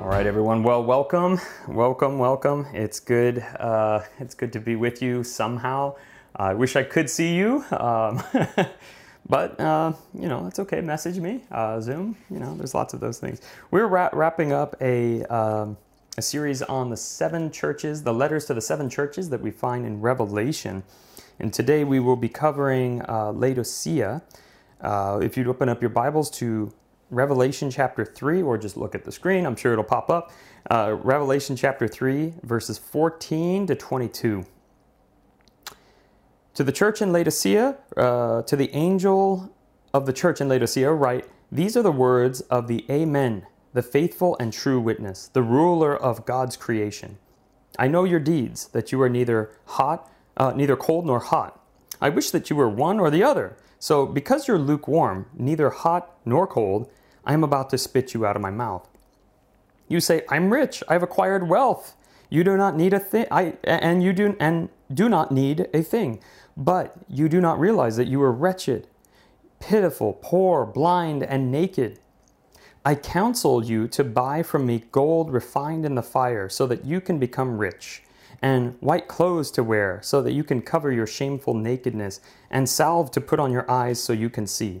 All right, everyone. Well, welcome. It's good to be with you somehow. I wish I could see you, but you know, it's okay. Message me, Zoom. You know, there's lots of those things. We're wrapping up a series on the seven churches, the letters to the seven churches that we find in Revelation, and today we will be covering Laodicea. If you'd open up your Bibles to Revelation chapter 3, or just look at the screen, I'm sure it'll pop up. Revelation chapter 3, verses 14 to 22. To the church in Laodicea, to the angel of the church in Laodicea, write, "These are the words of the Amen, the faithful and true witness, the ruler of God's creation. I know your deeds, that you are neither cold nor hot. I wish that you were one or the other. So because you're lukewarm, neither hot nor cold, I am about to spit you out of my mouth. You say, I'm rich, I've acquired wealth. You do not need a thing, do not need a thing. But you do not realize that you are wretched, pitiful, poor, blind, and naked. I counsel you to buy from me gold refined in the fire, so that you can become rich, and white clothes to wear, so that you can cover your shameful nakedness, and salve to put on your eyes so you can see.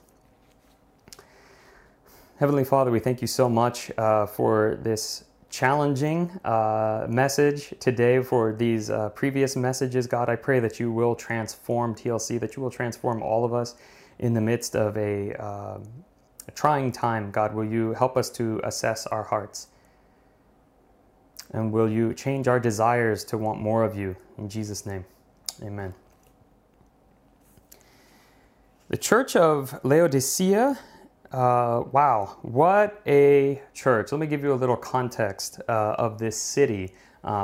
Heavenly Father, we thank you so much for this challenging message today, for these previous messages. God, I pray that you will transform TLC, that you will transform all of us in the midst of a trying time. God, will you help us to assess our hearts? And will you change our desires to want more of you? In Jesus' name, amen. The church of Laodicea, wow, what a church. Let me give you a little context of this city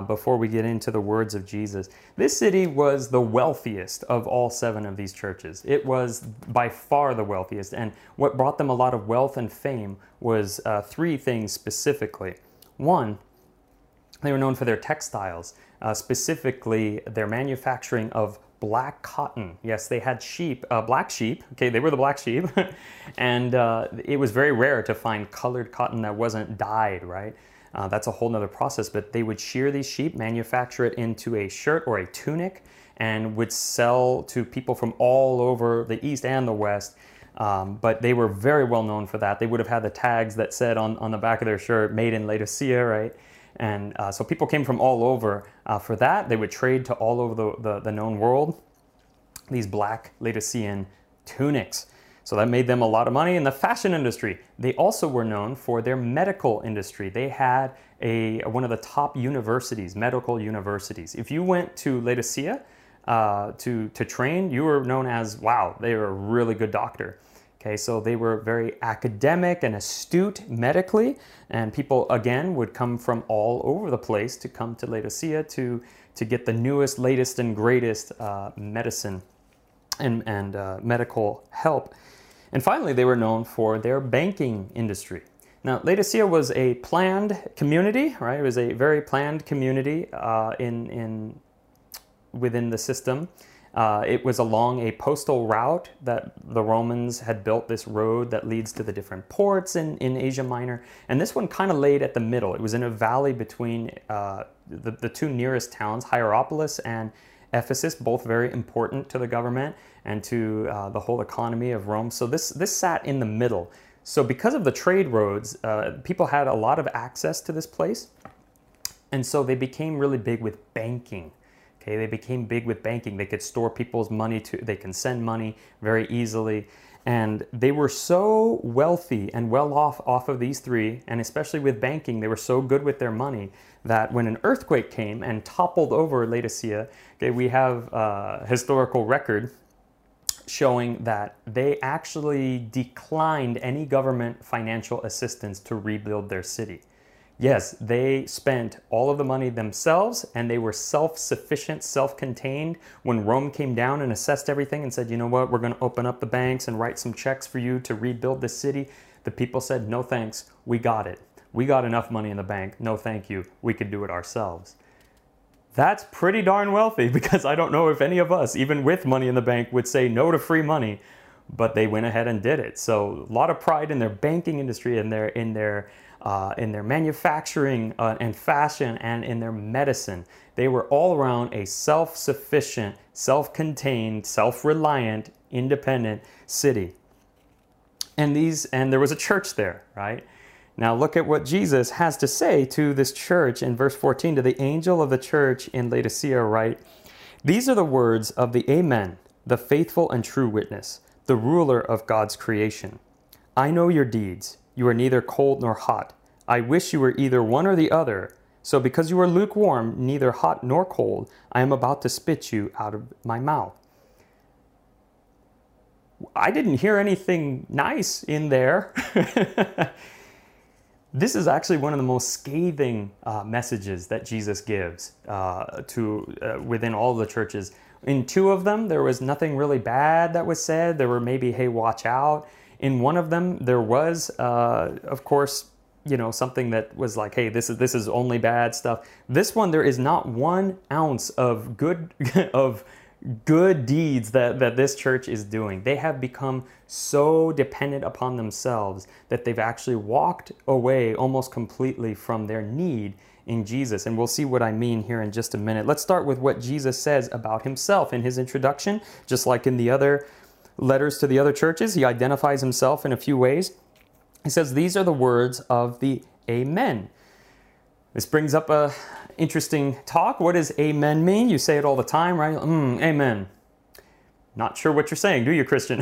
before we get into the words of Jesus. This city was the wealthiest of all seven of these churches. It was by far the wealthiest. And what brought them a lot of wealth and fame was three things specifically. One, they were known for their textiles, specifically their manufacturing of black cotton. Yes, they had sheep, black sheep. Okay, they were the black sheep. And it was very rare to find colored cotton that wasn't dyed, right? That's a whole nother process, but they would shear these sheep, manufacture it into a shirt or a tunic, and would sell to people from all over the East and the West. But they were very well known for that. They would have had the tags that said on the back of their shirt, "Made in Laodicea," right? And so people came from all over for that. They would trade to all over the known world these black Laodicean tunics. So that made them a lot of money in the fashion industry. They also were known for their medical industry. They had one of the top universities, medical universities. If you went to Laodicea to train, you were known as, wow, they were a really good doctor. Okay, so they were very academic and astute medically, and people, again, would come from all over the place to come to Laodicea to get the newest, latest, and greatest medicine and medical help. And finally, they were known for their banking industry. Now, Laodicea was a planned community, right? It was a very planned community within the system. It was along a postal route that the Romans had built, this road that leads to the different ports in Asia Minor. And this one kind of laid at the middle. It was in a valley between the two nearest towns, Hierapolis and Ephesus, both very important to the government and to the whole economy of Rome. So this sat in the middle. So because of the trade roads, people had a lot of access to this place. And so they became really big with banking. They became big with banking. They could store people's money, they can send money very easily. And they were so wealthy and well off of these three, and especially with banking, they were so good with their money that when an earthquake came and toppled over Laodicea, okay, we have a historical record showing that they actually declined any government financial assistance to rebuild their city. Yes, they spent all of the money themselves, and they were self-sufficient, self-contained. When Rome came down and assessed everything and said, you know what, we're going to open up the banks and write some checks for you to rebuild the city, the people said, no thanks, we got it. We got enough money in the bank, no thank you, we could do it ourselves. That's pretty darn wealthy, because I don't know if any of us, even with money in the bank, would say no to free money, but they went ahead and did it. So a lot of pride in their banking industry, and in their manufacturing and fashion, and in their medicine. They were all around a self-sufficient, self-contained, self-reliant, independent city. And there was a church there, right? Now look at what Jesus has to say to this church in verse 14. To the angel of the church in Laodicea write, "These are the words of the Amen, the faithful and true witness, the ruler of God's creation. I know your deeds. You are neither cold nor hot. I wish you were either one or the other. So because you are lukewarm, neither hot nor cold, I am about to spit you out of my mouth." I didn't hear anything nice in there. This is actually one of the most scathing messages that Jesus gives within all the churches. In two of them, there was nothing really bad that was said. There were maybe, hey, watch out. In one of them, there was, of course, something that was like, hey, this is only bad stuff. This one, there is not 1 ounce of good deeds that this church is doing. They have become so dependent upon themselves that they've actually walked away almost completely from their need in Jesus. And we'll see what I mean here in just a minute. Let's start with what Jesus says about himself in his introduction, just like in the other letters to the other churches. He identifies himself in a few ways. He says, "These are the words of the Amen." This brings up an interesting talk. What does amen mean? You say it all the time, right? Amen. Not sure what you're saying, do you, Christian?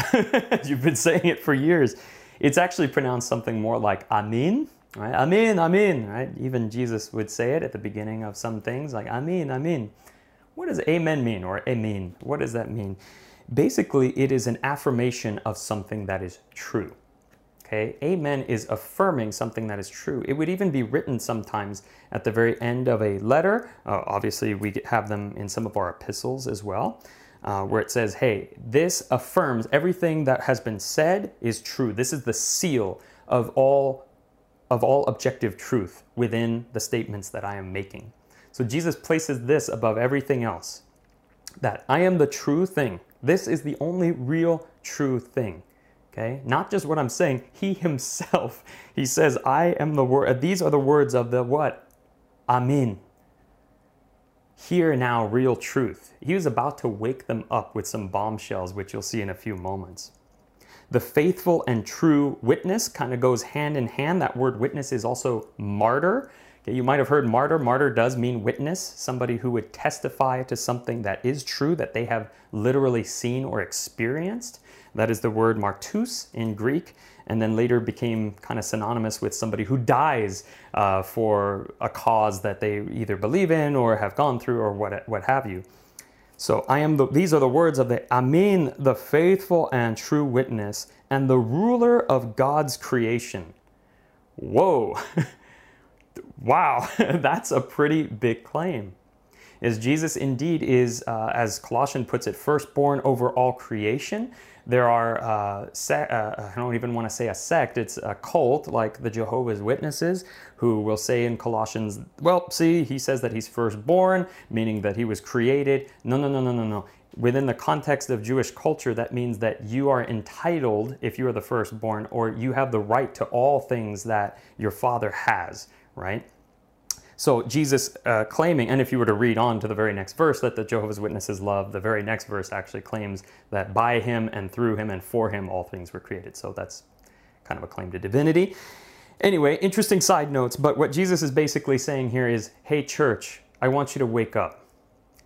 You've been saying it for years. It's actually pronounced something more like amin, right? Amin, amin, right? Even Jesus would say it at the beginning of some things, like amin, amin. What does amen mean, or amin? What does that mean? Basically, it is an affirmation of something that is true. Okay? Amen is affirming something that is true. It would even be written sometimes at the very end of a letter. Obviously, we have them in some of our epistles as well, where it says, hey, this affirms everything that has been said is true. This is the seal of all objective truth within the statements that I am making. So Jesus places this above everything else, that I am the true thing. This is the only real true thing, okay? Not just what I'm saying. He himself, he says, I am the word. These are the words of the what? Amen. Hear now real truth. He was about to wake them up with some bombshells, which you'll see in a few moments. The faithful and true witness kind of goes hand in hand. That word witness is also martyr. You might have heard martyr. Martyr does mean witness, somebody who would testify to something that is true, that they have literally seen or experienced. That is the word martus in Greek, and then later became kind of synonymous with somebody who dies for a cause that they either believe in or have gone through or what have you. So these are the words of the Amen, the faithful and true witness, and the ruler of God's creation. Whoa! Wow, that's a pretty big claim. As Jesus indeed is, as Colossians puts it, firstborn over all creation. There are, I don't even want to say a sect, it's a cult like the Jehovah's Witnesses, who will say in Colossians, well, see, he says that he's firstborn, meaning that he was created. No, no, no, no, no, no. Within the context of Jewish culture, that means that you are entitled, if you are the firstborn, or you have the right to all things that your father has. Right? So Jesus claiming, and if you were to read on to the very next verse that the Jehovah's Witnesses love, the very next verse actually claims that by him and through him and for him all things were created. So that's kind of a claim to divinity. Anyway, interesting side notes, but what Jesus is basically saying here is, hey church, I want you to wake up,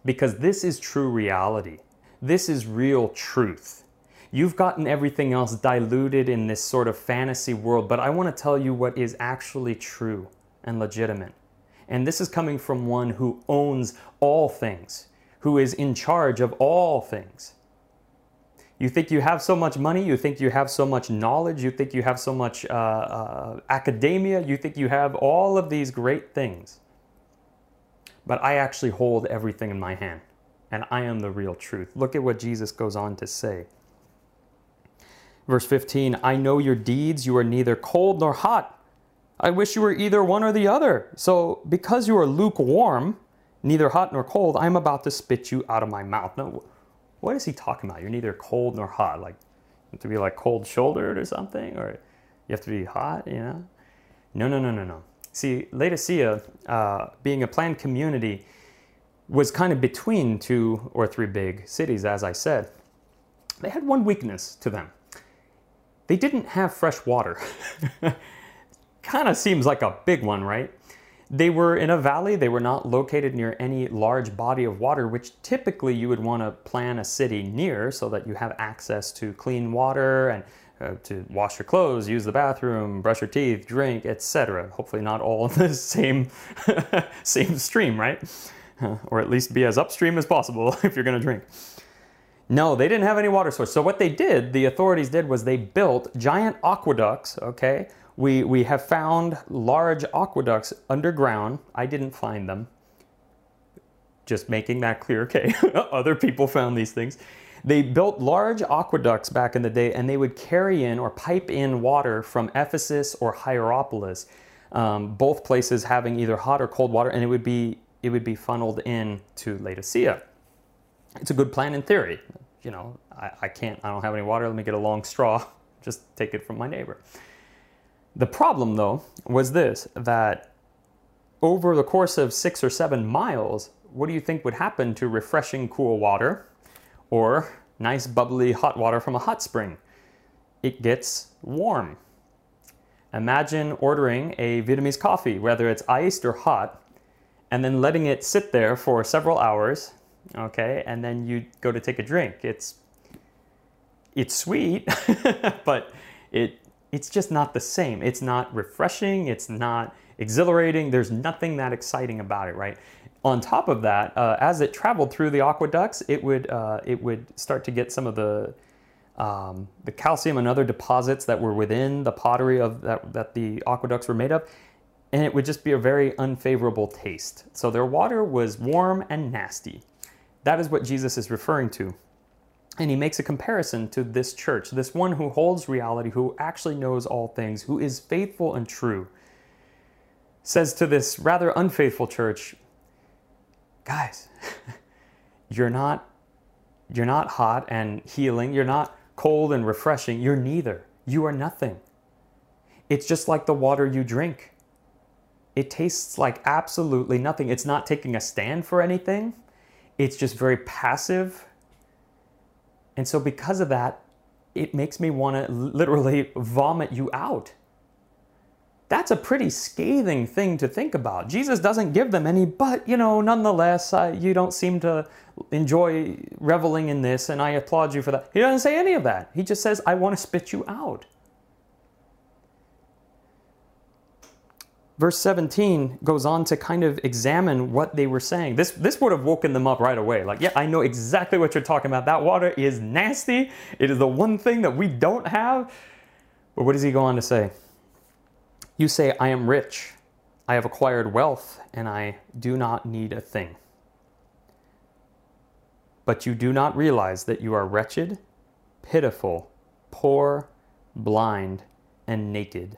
because this is true reality. This is real truth. You've gotten everything else diluted in this sort of fantasy world, but I want to tell you what is actually true and legitimate. And this is coming from one who owns all things, who is in charge of all things. You think you have so much money, you think you have so much knowledge, you think you have so much academia, you think you have all of these great things. But I actually hold everything in my hand, and I am the real truth. Look at what Jesus goes on to say. Verse 15, I know your deeds, you are neither cold nor hot. I wish you were either one or the other. So because you are lukewarm, neither hot nor cold, I am about to spit you out of my mouth. Now, what is he talking about? You're neither cold nor hot. Like, you have to be like cold-shouldered or something? Or you have to be hot, you know? No, no, no, no, no. See, Laodicea, being a planned community, was kind of between two or three big cities, as I said. They had one weakness to them. They didn't have fresh water. Kind of seems like a big one, right? They were in a valley. They were not located near any large body of water, which typically you would want to plan a city near so that you have access to clean water and to wash your clothes, use the bathroom, brush your teeth, drink, etc. Hopefully not all in the same stream, right? Or at least be as upstream as possible if you're going to drink. No, they didn't have any water source. So what they did, the authorities did, was they built giant aqueducts, okay? We have found large aqueducts underground. I didn't find them. Just making that clear, okay? Other people found these things. They built large aqueducts back in the day, and they would carry in or pipe in water from Ephesus or Hierapolis, both places having either hot or cold water, and it would be funneled in to Laodicea. It's a good plan in theory. You know, I don't have any water. Let me get a long straw. Just take it from my neighbor. The problem, though, was this, that over the course of 6 or 7 miles, what do you think would happen to refreshing cool water or nice bubbly hot water from a hot spring? It gets warm. Imagine ordering a Vietnamese coffee, whether it's iced or hot, and then letting it sit there for several hours, okay, and then you go to take a drink. It's sweet, but it's just not the same. It's not refreshing. It's not exhilarating. There's nothing that exciting about it, right? On top of that, as it traveled through the aqueducts, it would start to get some of the calcium and other deposits that were within the pottery that the aqueducts were made of, and it would just be a very unfavorable taste. So their water was warm and nasty. That is what Jesus is referring to. And he makes a comparison to this church, this one who holds reality, who actually knows all things, who is faithful and true, says to this rather unfaithful church, guys, you're not hot and healing, you're not cold and refreshing, you're neither. You are nothing. It's just like the water you drink. It tastes like absolutely nothing. It's not taking a stand for anything. It's just very passive. And so because of that, it makes me want to literally vomit you out. That's a pretty scathing thing to think about. Jesus doesn't give them any, but, you know, nonetheless, you don't seem to enjoy reveling in this, and I applaud you for that. He doesn't say any of that. He just says, I want to spit you out. Verse 17 goes on to kind of examine what they were saying. This would have woken them up right away. Like, yeah, I know exactly what you're talking about. That water is nasty. It is the one thing that we don't have. But what does he go on to say? You say, I am rich. I have acquired wealth, and I do not need a thing. But you do not realize that you are wretched, pitiful, poor, blind, and naked.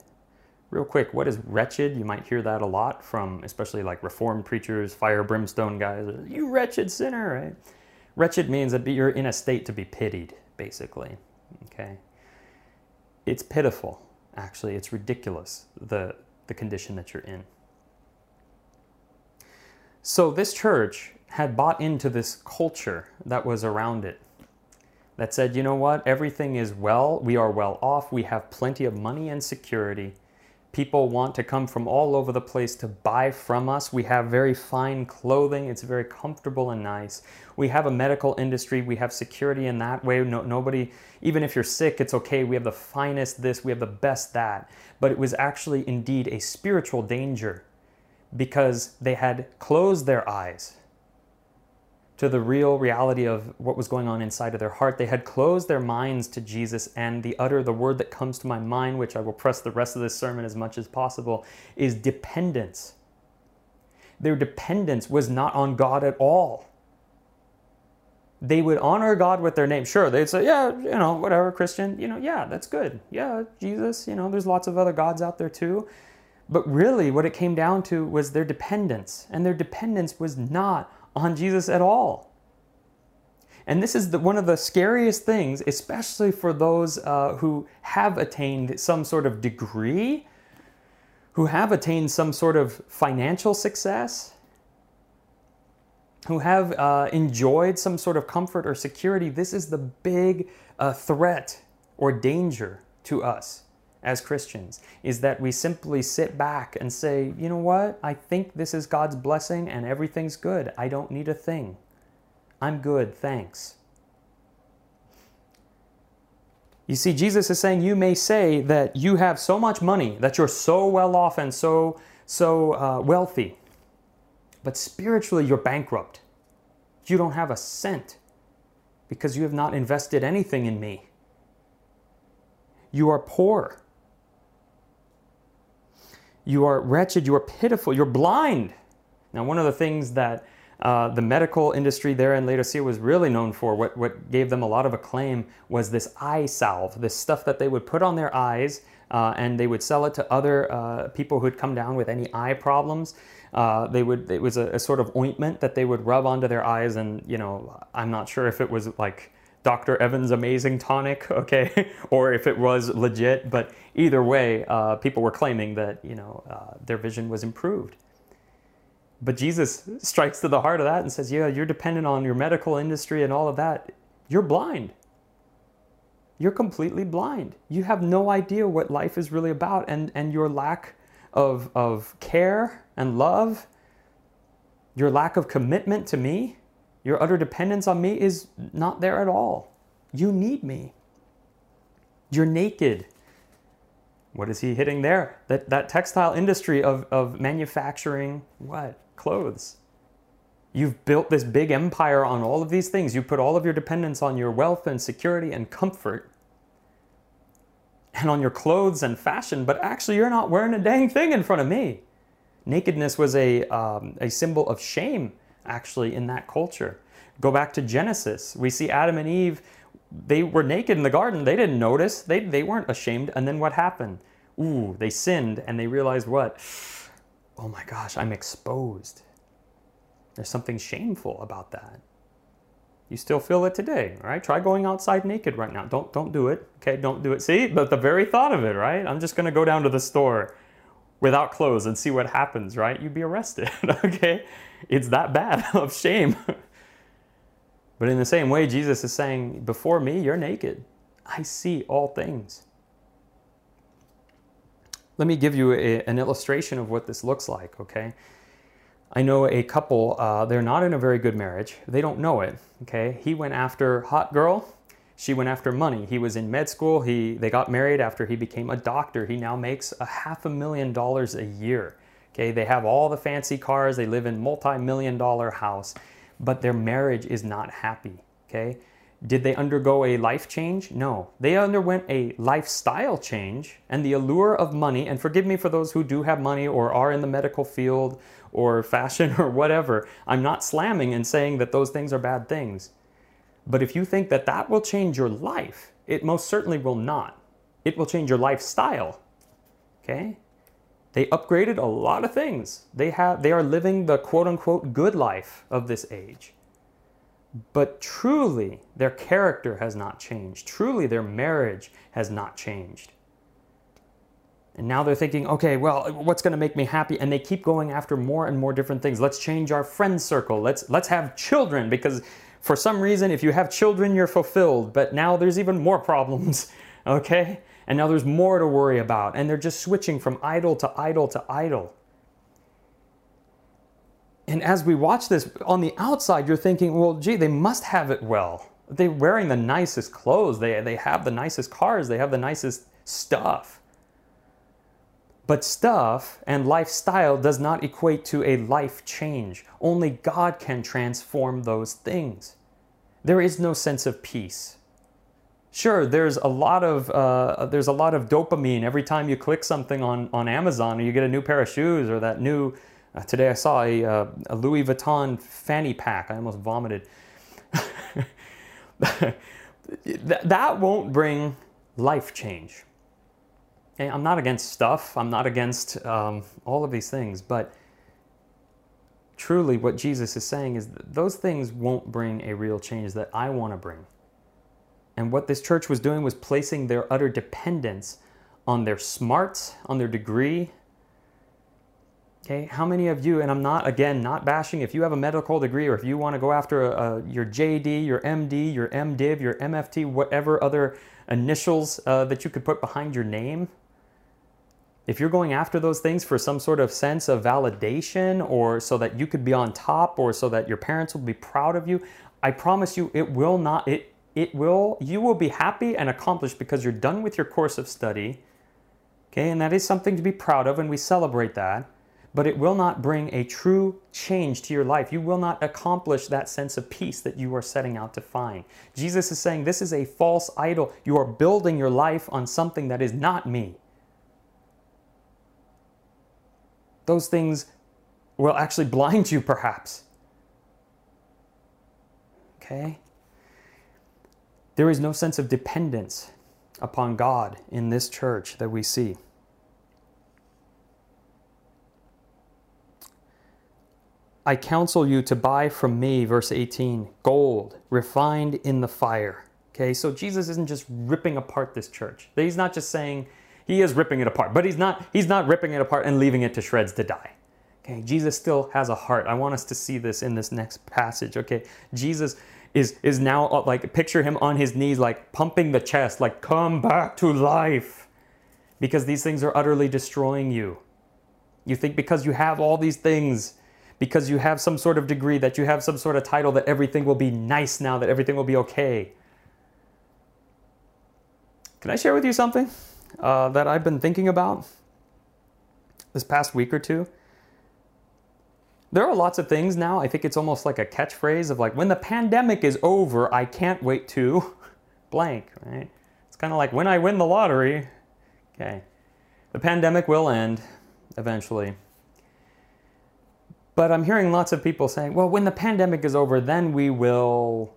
Real quick, what is wretched? You might hear that a lot from especially like Reformed preachers, fire brimstone guys. You wretched sinner, right? Wretched means that you're in a state to be pitied, basically, okay? It's pitiful, actually. It's ridiculous, the condition that you're in. So this church had bought into this culture that was around it, that said, you know what? Everything is well. We are well off. We have plenty of money and security. People want to come from all over the place to buy from us. We have very fine clothing. It's very comfortable and nice. We have a medical industry. We have security in that way. No, nobody, even if you're sick, it's okay. We have the finest this. We have the best that. But it was actually indeed a spiritual danger because they had closed their eyes to the real reality of what was going on inside of their heart. They had closed their minds to Jesus, and the word that comes to my mind, which I will press the rest of this sermon as much as possible, is dependence. Their dependence was not on God at all. They would honor God with their name. Sure, they'd say, yeah, you know, whatever, Christian, you know, yeah, that's good. Yeah, Jesus, you know, there's lots of other gods out there too. But really what it came down to was their dependence, and their dependence was not on Jesus at all. And this is one of the scariest things, especially for those who have attained some sort of degree, who have attained some sort of financial success, who have enjoyed some sort of comfort or security. This is the big threat or danger to us as Christians, is that we simply sit back and say, you know what, I think this is God's blessing and everything's good. I don't need a thing. I'm good, thanks. You see, Jesus is saying you may say that you have so much money, that you're so well off and so wealthy, but spiritually you're bankrupt. You don't have a cent because you have not invested anything in me. You are poor. You are wretched, you are pitiful, you're blind. Now, one of the things that the medical industry there in Laodicea was really known for, what gave them a lot of acclaim, was this eye salve, this stuff that they would put on their eyes, and they would sell it to other people who'd come down with any eye problems. It was a sort of ointment that they would rub onto their eyes, and, you know, I'm not sure if it was like Dr. Evans' amazing tonic, okay, or if it was legit, but either way, people were claiming that, you know, their vision was improved. But Jesus strikes to the heart of that and says, yeah, you're dependent on your medical industry and all of that. You're blind. You're completely blind. You have no idea what life is really about, and your lack of care and love, your lack of commitment to me, your utter dependence on me is not there at all. You need me. You're naked. What is he hitting there? That textile industry of manufacturing what? Clothes. You've built this big empire on all of these things. You put all of your dependence on your wealth and security and comfort and on your clothes and fashion, but actually you're not wearing a dang thing in front of me. Nakedness was a symbol of shame, actually, in that culture. Go back to Genesis. We see Adam and Eve, they were naked in the garden. They didn't notice. They weren't ashamed. And then what happened? Ooh, they sinned, and they realized what? Oh my gosh, I'm exposed. There's something shameful about that. You still feel it today, right? Try going outside naked right now. Don't do it, okay? Don't do it. See, but the very thought of it, right? I'm just gonna go down to the store without clothes and see what happens, right? You'd be arrested, okay? It's that bad of shame. But in the same way, Jesus is saying, before me, you're naked. I see all things. Let me give you an illustration of what this looks like, okay? I know a couple, they're not in a very good marriage. They don't know it, okay? He went after hot girl. She went after money. He was in med school. They got married after he became a doctor. He now makes $500,000 a year. Okay, they have all the fancy cars. They live in multi-million-dollar house, but their marriage is not happy. Okay, did they undergo a life change? No, they underwent a lifestyle change, and the allure of money. And forgive me for those who do have money or are in the medical field or fashion or whatever. I'm not slamming and saying that those things are bad things. But if you think that that will change your life, it most certainly will not. It will change your lifestyle, okay? They upgraded a lot of things. They are living the quote-unquote good life of this age. But truly, their character has not changed. Truly, their marriage has not changed. And now they're thinking, okay, well, what's going to make me happy? And they keep going after more and more different things. Let's change our friend circle. Let's have children, because for some reason, if you have children, you're fulfilled, but now there's even more problems, okay? And now there's more to worry about, and they're just switching from idol to idol to idol. And as we watch this, on the outside, you're thinking, well, gee, they must have it well. They're wearing the nicest clothes. They have the nicest cars. They have the nicest stuff. But stuff and lifestyle does not equate to a life change. Only God can transform those things. There is no sense of peace. Sure, there's a lot of dopamine every time you click something on Amazon, or you get a new pair of shoes, or that new. Today I saw a Louis Vuitton fanny pack. I almost vomited. That won't bring life change. And I'm not against stuff. I'm not against all of these things, but truly, what Jesus is saying is that those things won't bring a real change that I want to bring. And what this church was doing was placing their utter dependence on their smarts, on their degree. Okay, how many of you, and I'm not, again, not bashing, if you have a medical degree or if you want to go after your JD, your MD, your MDiv, your MFT, whatever other initials that you could put behind your name, if you're going after those things for some sort of sense of validation or so that you could be on top or so that your parents will be proud of you, I promise you it will not, you will be happy and accomplished because you're done with your course of study, okay? And that is something to be proud of, and we celebrate that, but it will not bring a true change to your life. You will not accomplish that sense of peace that you are setting out to find. Jesus is saying this is a false idol. You are building your life on something that is not me. Those things will actually blind you, perhaps. Okay? There is no sense of dependence upon God in this church that we see. I counsel you to buy from me, verse 18, gold refined in the fire. Okay, so Jesus isn't just ripping apart this church. He's not just saying, he is ripping it apart, but he's not ripping it apart and leaving it to shreds to die. Okay, Jesus still has a heart. I want us to see this in this next passage. Okay, Jesus is now, like, picture him on his knees, like pumping the chest, like, come back to life, because these things are utterly destroying you. You think because you have all these things, because you have some sort of degree, that you have some sort of title, that everything will be nice now, that everything will be okay. Can I share with you something that I've been thinking about this past week or two? There are lots of things now. I think it's almost like a catchphrase of like, when the pandemic is over, I can't wait to blank, right? It's kind of like when I win the lottery. Okay. The pandemic will end eventually. But I'm hearing lots of people saying, well, when the pandemic is over, then we will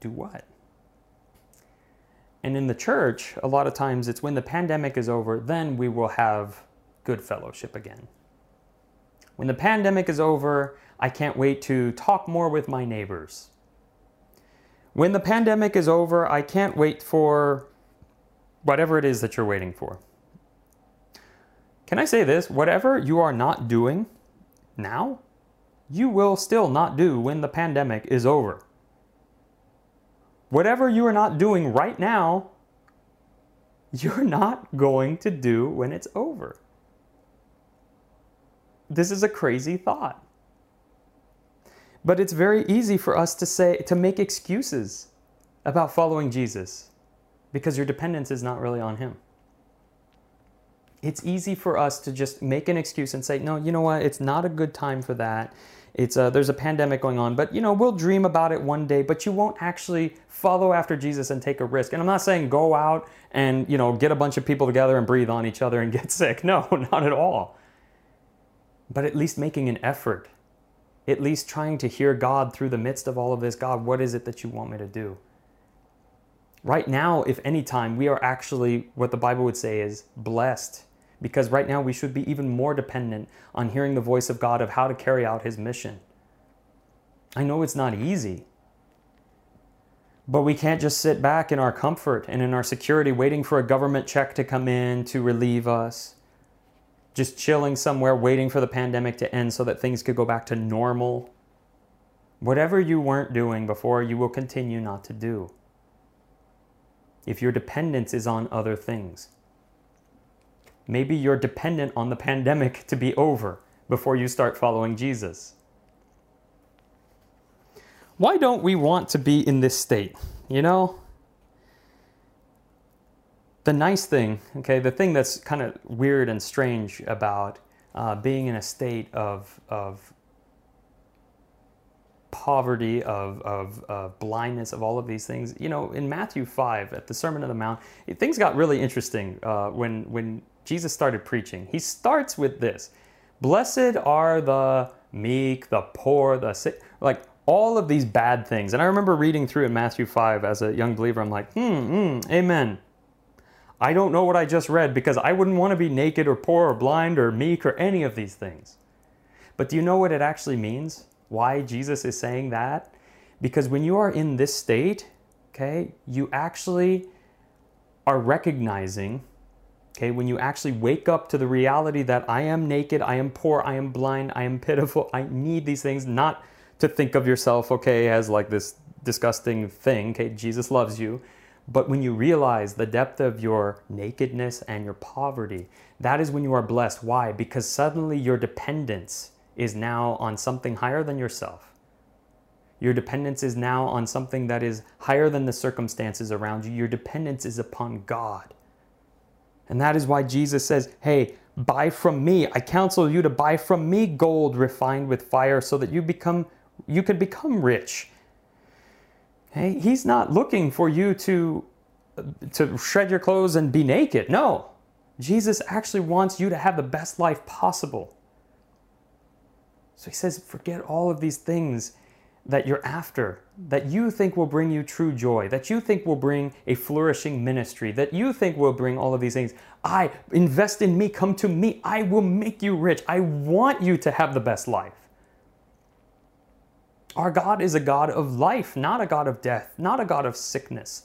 do what? And in the church, a lot of times it's when the pandemic is over, then we will have good fellowship again. When the pandemic is over, I can't wait to talk more with my neighbors. When the pandemic is over, I can't wait for whatever it is that you're waiting for. Can I say this? Whatever you are not doing now, you will still not do when the pandemic is over. Whatever you are not doing right now, you're not going to do when it's over. This is a crazy thought. But it's very easy for us to make excuses about following Jesus because your dependence is not really on him. It's easy for us to just make an excuse and say, no, you know what, it's not a good time for that. There's a pandemic going on, but you know, we'll dream about it one day, but you won't actually follow after Jesus and take a risk. And I'm not saying go out and, you know, get a bunch of people together and breathe on each other and get sick. No, not at all. But at least making an effort, at least trying to hear God through the midst of all of this. God, what is it that you want me to do? Right now, if any time, we are actually, what the Bible would say is blessed, because right now we should be even more dependent on hearing the voice of God of how to carry out his mission. I know it's not easy, but we can't just sit back in our comfort and in our security waiting for a government check to come in to relieve us. Just chilling somewhere, waiting for the pandemic to end so that things could go back to normal. Whatever you weren't doing before, you will continue not to do if your dependence is on other things. Maybe you're dependent on the pandemic to be over before you start following Jesus. Why don't we want to be in this state? You know, The nice thing, okay, the thing that's kind of weird and strange about being in a state of poverty, of blindness, of all of these things, you know, in Matthew 5, at the Sermon on the Mount, things got really interesting when Jesus started preaching. He starts with this: blessed are the meek, the poor, the sick, like all of these bad things. And I remember reading through in Matthew 5 as a young believer, I'm like, amen. I don't know what I just read, because I wouldn't want to be naked or poor or blind or meek or any of these things. But do you know what it actually means? Why Jesus is saying that? Because when you are in this state, okay, you actually are recognizing, okay, when you actually wake up to the reality that I am naked, I am poor, I am blind, I am pitiful, I need these things, not to think of yourself, okay, as like this disgusting thing, okay, Jesus loves you. But when you realize the depth of your nakedness and your poverty, that is when you are blessed. Why? Because suddenly your dependence is now on something higher than yourself. Your dependence is now on something that is higher than the circumstances around you. Your dependence is upon God. And that is why Jesus says, hey, buy from me. I counsel you to buy from me gold refined with fire, so that you could become rich. Hey, he's not looking for you to shred your clothes and be naked. No, Jesus actually wants you to have the best life possible. So he says, forget all of these things that you're after, that you think will bring you true joy, that you think will bring a flourishing ministry, that you think will bring all of these things. I invest in me, come to me, I will make you rich. I want you to have the best life. Our God is a God of life, not a God of death, not a God of sickness.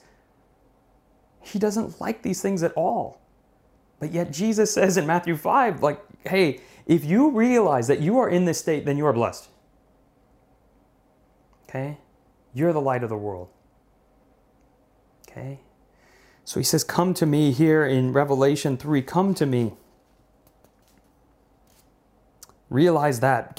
He doesn't like these things at all. But yet Jesus says in Matthew 5, like, hey, if you realize that you are in this state, then you are blessed. Okay? You're the light of the world. Okay? So he says, come to me here in Revelation 3. Come to me. Realize that.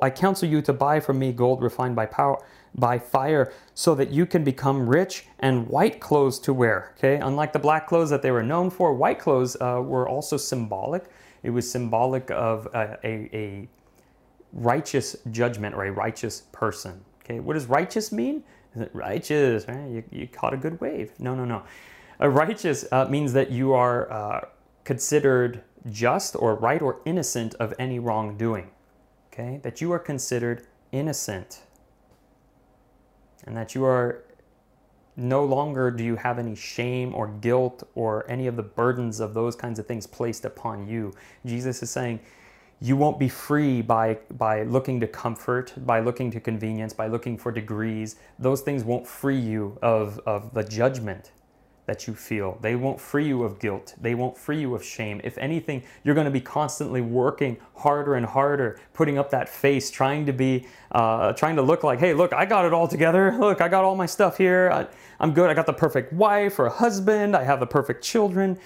I counsel you to buy from me gold refined by fire, so that you can become rich, and white clothes to wear. Okay? Unlike the black clothes that they were known for, white clothes were also symbolic. It was symbolic of a righteous judgment or a righteous person. Okay, what does righteous mean? Is it righteous? Right? You caught a good wave. No, no, no. A righteous means that you are considered just or right or innocent of any wrongdoing. Okay, that you are considered innocent, and that you are no longer do you have any shame or guilt or any of the burdens of those kinds of things placed upon you. Jesus is saying, you won't be free by looking to comfort, by looking to convenience, by looking for degrees. Those things won't free you of the judgment that you feel. They won't free you of guilt. They won't free you of shame. If anything, you're going to be constantly working harder and harder, putting up that face, trying to look like, hey, look, I got it all together. Look, I got all my stuff here. I'm good. I got the perfect wife or husband. I have the perfect children.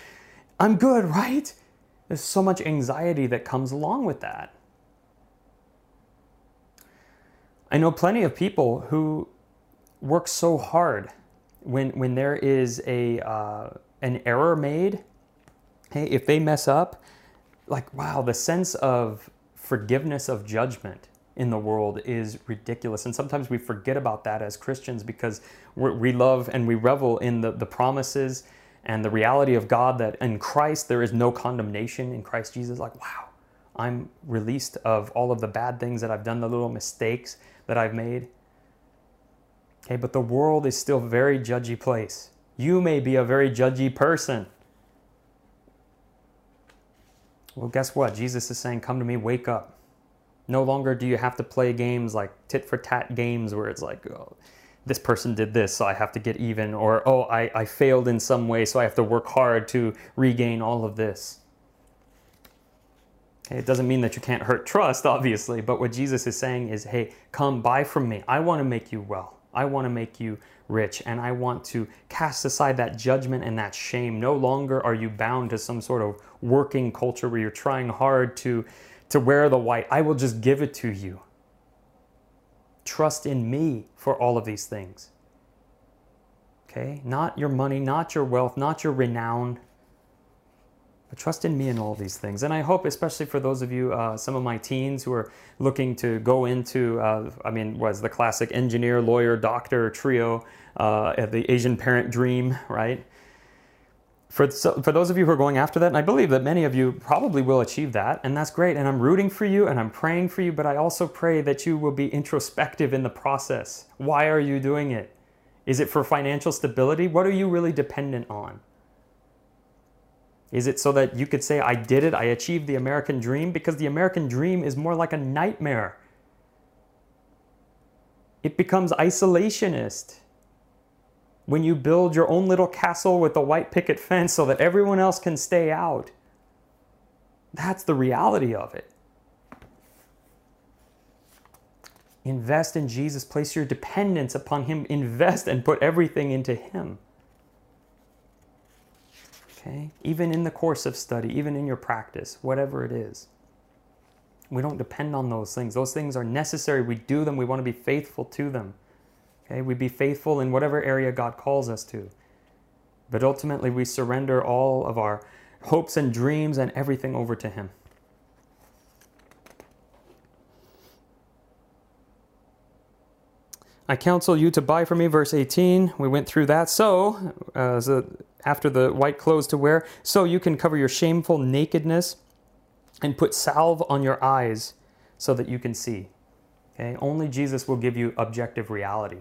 I'm good, right? There's so much anxiety that comes along with that. I know plenty of people who work so hard. When there is an error made, hey, if they mess up, like, wow, the sense of forgiveness of judgment in the world is ridiculous. And sometimes we forget about that as Christians, because we love and we revel in the promises and the reality of God, that in Christ there is no condemnation. In Christ Jesus, like, wow, I'm released of all of the bad things that I've done, the little mistakes that I've made. Okay, but the world is still a very judgy place. You may be a very judgy person. Well, guess what? Jesus is saying, come to me, wake up. No longer do you have to play games like tit-for-tat games, where it's like, oh, this person did this, so I have to get even. Or, oh, I failed in some way, so I have to work hard to regain all of this. It doesn't mean that you can't hurt trust, obviously, but what Jesus is saying is, hey, come buy from me. I want to make you well. I want to make you rich, and I want to cast aside that judgment and that shame. No longer are you bound to some sort of working culture where you're trying hard to wear the white. I will just give it to you. Trust in me for all of these things. Okay? Not your money, not your wealth, not your renown, But trust in me in all these things. And I hope, especially for those of you, some of my teens who are looking to go into, was the classic engineer, lawyer, doctor trio, the Asian parent dream, right? For those of you who are going after that, and I believe that many of you probably will achieve that, and that's great, and I'm rooting for you, and I'm praying for you, but I also pray that you will be introspective in the process. Why are you doing it? Is it for financial stability? What are you really dependent on? Is it so that you could say, I did it, I achieved the American dream? Because the American dream is more like a nightmare. It becomes isolationist. When you build your own little castle with a white picket fence so that everyone else can stay out. That's the reality of it. Invest in Jesus. Place your dependence upon Him. Invest and put everything into Him. Okay? Even in the course of study, even in your practice, whatever it is. We don't depend on those things. Those things are necessary. We do them. We want to be faithful to them. Okay, we be faithful in whatever area God calls us to. But ultimately, we surrender all of our hopes and dreams and everything over to Him. I counsel you to buy from me, verse 18. We went through that. So after the white clothes to wear, so you can cover your shameful nakedness and put salve on your eyes so that you can see. Okay? Only Jesus will give you objective reality.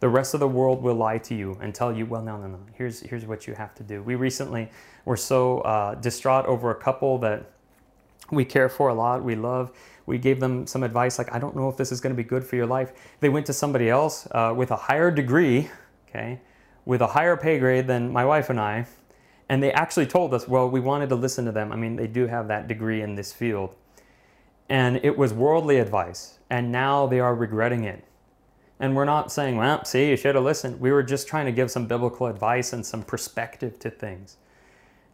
The rest of the world will lie to you and tell you, well, no, here's what you have to do. We recently were so distraught over a couple that we care for a lot, we love. We gave them some advice like, I don't know if this is going to be good for your life. They went to somebody else with a higher degree, okay, with a higher pay grade than my wife and I, and they actually told us, well, we wanted to listen to them. I mean, they do have that degree in this field. And it was worldly advice, and now they are regretting it. And we're not saying, well, see, you should have listened. We were just trying to give some biblical advice and some perspective to things.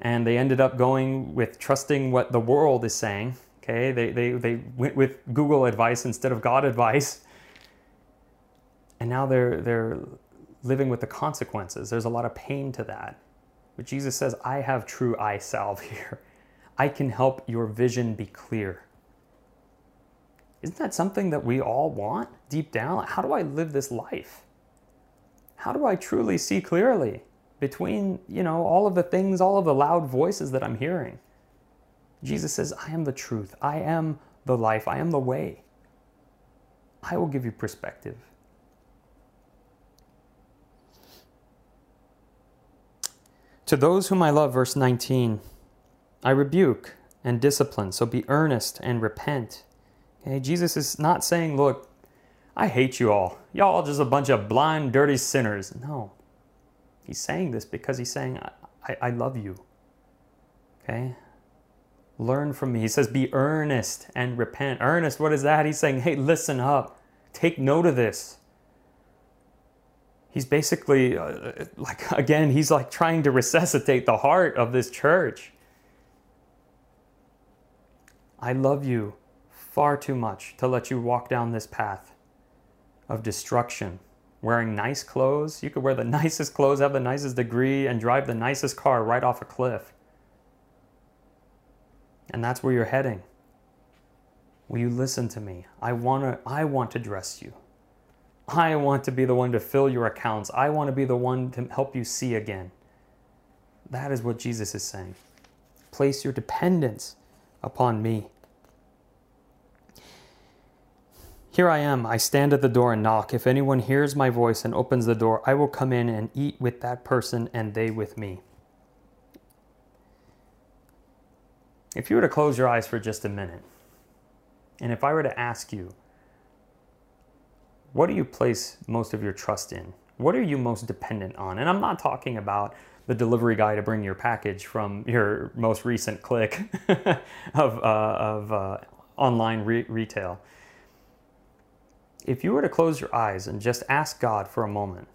And they ended up going with trusting what the world is saying. Okay, they went with Google advice instead of God advice. And now they're living with the consequences. There's a lot of pain to that. But Jesus says, I have true eye salve here. I can help your vision be clear. Isn't that something that we all want deep down? How do I live this life? How do I truly see clearly between, all of the things, all of the loud voices that I'm hearing? Jesus says, I am the truth. I am the life. I am the way. I will give you perspective. To those whom I love, verse 19, I rebuke and discipline, so be earnest and repent. Okay, Jesus is not saying, look, I hate you all. Y'all are just a bunch of blind, dirty sinners. No. He's saying this because He's saying, I love you. Okay? Learn from me. He says, be earnest and repent. Earnest, what is that? He's saying, hey, listen up. Take note of this. He's basically, he's like trying to resuscitate the heart of this church. I love you far too much to let you walk down this path of destruction. Wearing nice clothes. You could wear the nicest clothes, have the nicest degree, and drive the nicest car right off a cliff. And that's where you're heading. Will you listen to me? I want to dress you. I want to be the one to fill your accounts. I want to be the one to help you see again. That is what Jesus is saying. Place your dependence upon me. Here I am, I stand at the door and knock. If anyone hears my voice and opens the door, I will come in and eat with that person and they with me. If you were to close your eyes for just a minute, and if I were to ask you, what do you place most of your trust in? What are you most dependent on? And I'm not talking about the delivery guy to bring your package from your most recent click of online retail. If you were to close your eyes and just ask God for a moment,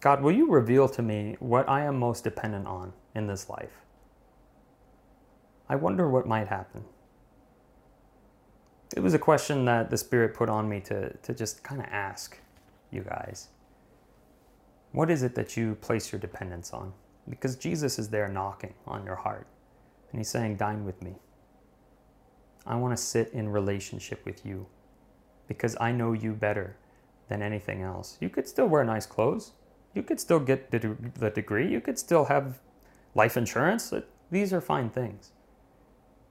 God, will you reveal to me what I am most dependent on in this life? I wonder what might happen. It was a question that the Spirit put on me to just kind of ask you guys. What is it that you place your dependence on? Because Jesus is there knocking on your heart. And he's saying, dine with me. I want to sit in relationship with you because I know you better than anything else. You could still wear nice clothes. You could still get the degree. You could still have life insurance. These are fine things.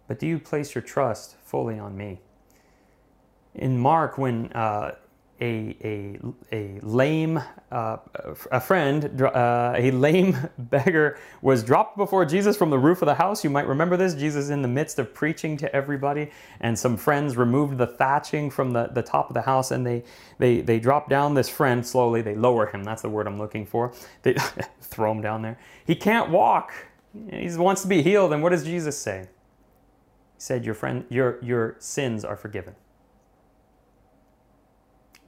But do you place your trust fully on me? In Mark, when a lame beggar was dropped before Jesus from the roof of the house. You might remember this. Jesus in the midst of preaching to everybody, and some friends removed the thatching from the top of the house, and they dropped down this friend slowly. They lower him. That's the word I'm looking for. They throw him down there. He can't walk. He wants to be healed. And what does Jesus say? He said, your sins are forgiven.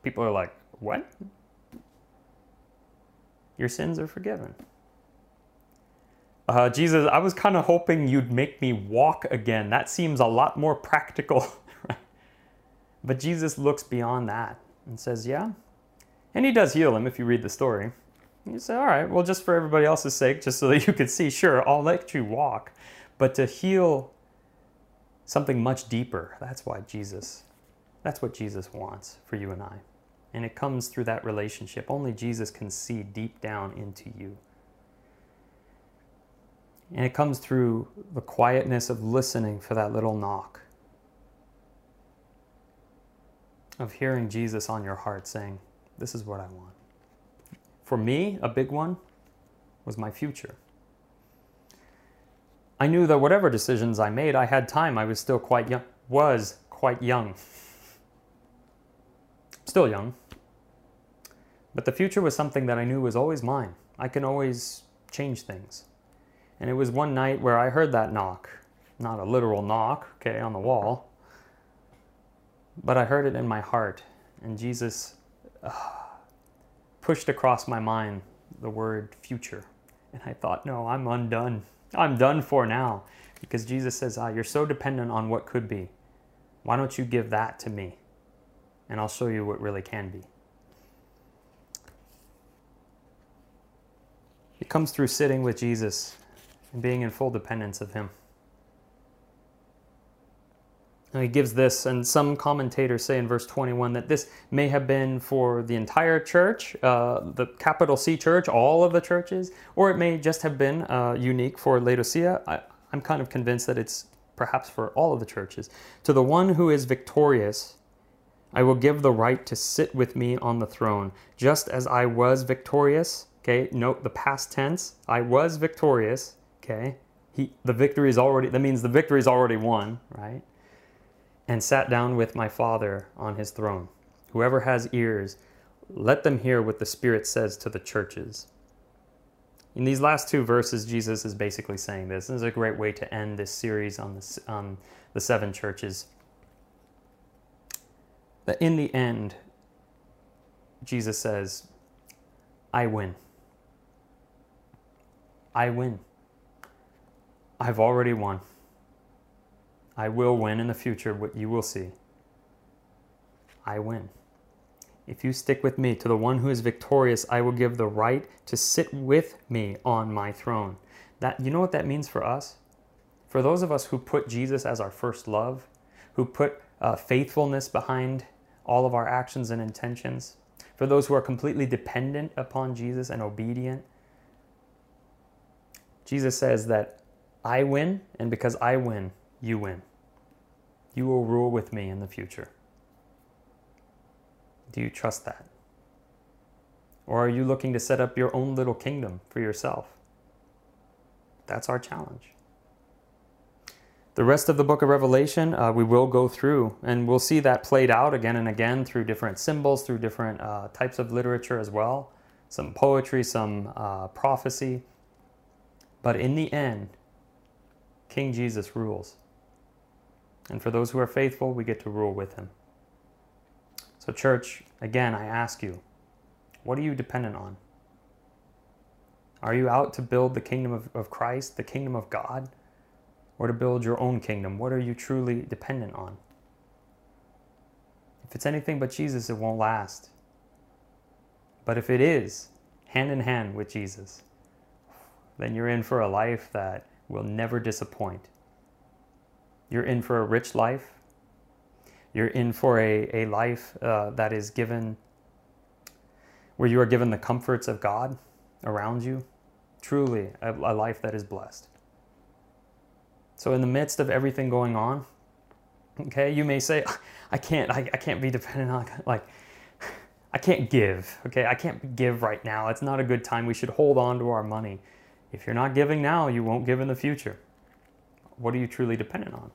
People are like, what? Your sins are forgiven. Jesus, I was kind of hoping you'd make me walk again. That seems a lot more practical. But Jesus looks beyond that and says, yeah. And he does heal him if you read the story. And you say, all right, well, just for everybody else's sake, just so that you could see, sure, I'll let you walk. But to heal something much deeper, that's what Jesus wants for you and I. And it comes through that relationship. Only Jesus can see deep down into you. And it comes through the quietness of listening for that little knock. Of hearing Jesus on your heart saying, this is what I want. For me, a big one was my future. I knew that whatever decisions I made, I had time. I was still quite young. Still young, but the future was something that I knew was always mine. I can always change things. And it was one night where I heard that knock, not a literal knock, okay, on the wall, but I heard it in my heart. And Jesus pushed across my mind the word future. And I thought, no, I'm undone. I'm done for now. Because Jesus says, you're so dependent on what could be. Why don't you give that to me? And I'll show you what really can be. It comes through sitting with Jesus and being in full dependence of him. And he gives this, and some commentators say in verse 21 that this may have been for the entire church, the capital C church, all of the churches, or it may just have been unique for Laodicea. I'm kind of convinced that it's perhaps for all of the churches. To the one who is victorious, I will give the right to sit with me on the throne, just as I was victorious. Okay, note the past tense. I was victorious. Okay, the victory is already, that means the victory is already won, right? And sat down with my Father on his throne. Whoever has ears, let them hear what the Spirit says to the churches. In these last two verses, Jesus is basically saying this. This is a great way to end this series on the seven churches. That in the end, Jesus says, I win. I win. I've already won. I will win in the future, what you will see. I win. If you stick with me, to the one who is victorious, I will give the right to sit with me on my throne. That, you know what that means for us? For those of us who put Jesus as our first love, who put faithfulness behind all of our actions and intentions. For those who are completely dependent upon Jesus and obedient, Jesus says that I win, and because I win, you win. You will rule with me in the future. Do you trust that? Or are you looking to set up your own little kingdom for yourself? That's our challenge. The rest of the book of Revelation, we will go through, and we'll see that played out again and again through different symbols, through different types of literature as well. Some poetry, some prophecy. But in the end, King Jesus rules. And for those who are faithful, we get to rule with him. So church, again, I ask you, what are you dependent on? Are you out to build the kingdom of Christ, the kingdom of God? Or to build your own kingdom? What are you truly dependent on? If it's anything but Jesus, it won't last. But if it is, hand in hand with Jesus, then you're in for a life that will never disappoint. You're in for a rich life. You're in for a life that is given, where you are given the comforts of God around you. Truly, a life that is blessed. So in the midst of everything going on, okay, you may say, I can't be dependent on, I can't give, okay? I can't give right now. It's not a good time. We should hold on to our money. If you're not giving now, you won't give in the future. What are you truly dependent on?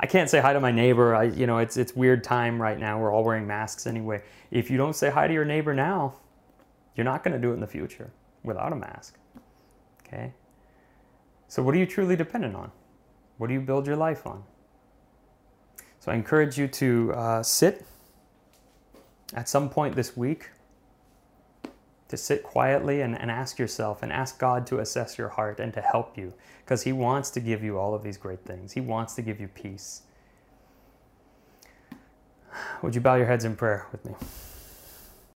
I can't say hi to my neighbor. It's weird time right now. We're all wearing masks anyway. If you don't say hi to your neighbor now, you're not going to do it in the future without a mask, okay? So what are you truly dependent on? What do you build your life on? So I encourage you to sit at some point this week, to sit quietly and ask yourself and ask God to assess your heart and to help you, because He wants to give you all of these great things. He wants to give you peace. Would you bow your heads in prayer with me?